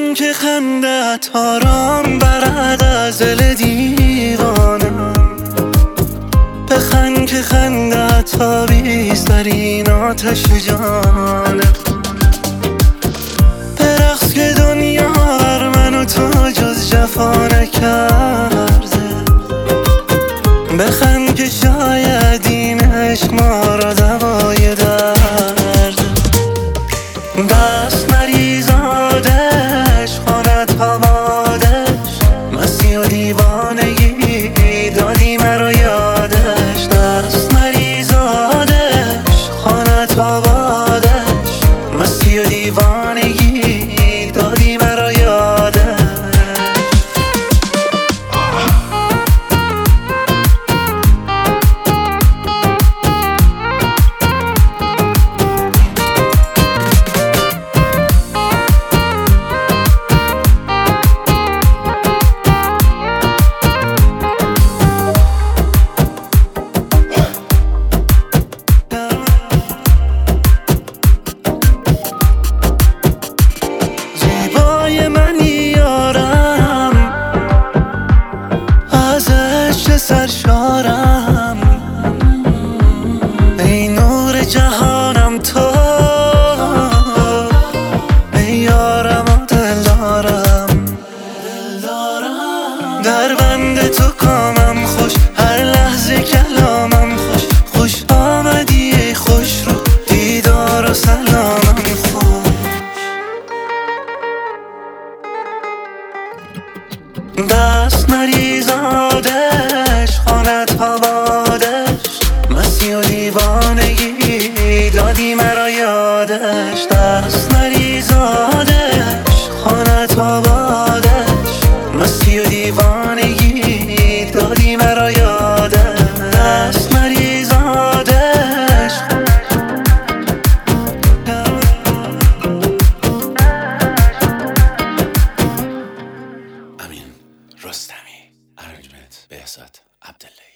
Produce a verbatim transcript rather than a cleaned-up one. من که خندت آرام برد از دل دیوانم، بخند که خندت آبیز در این آتش جانم. برقص که دنیا بر من و تو جز جفا نکرده، بخند که شاید این عشق ما را دوای درده. دست مریزاد عشق خانت آبادش، مستی و دیوانگی دادی مرا یادش. دست مریزاد عشق خانت آبادش، مستی و دیوانگی دادی مرا یادش. سرشارم ای نور جهانم، تو ای یارم و دلدارم. در بند تو کامم خوش، هر لحظه کلامم خوش. خوش آمدی ای خوش رو، دیدار و سلامم خوش. دست مریزاده خانت آبادش، مستی و دیوانگی دادی مرا یادش. دست مریزادش خانت آبادش، مستی و دیوانگی دادی مرا یادش. دست مریزادش امین رستمی، ارنجمنت بهزاد عبدالله.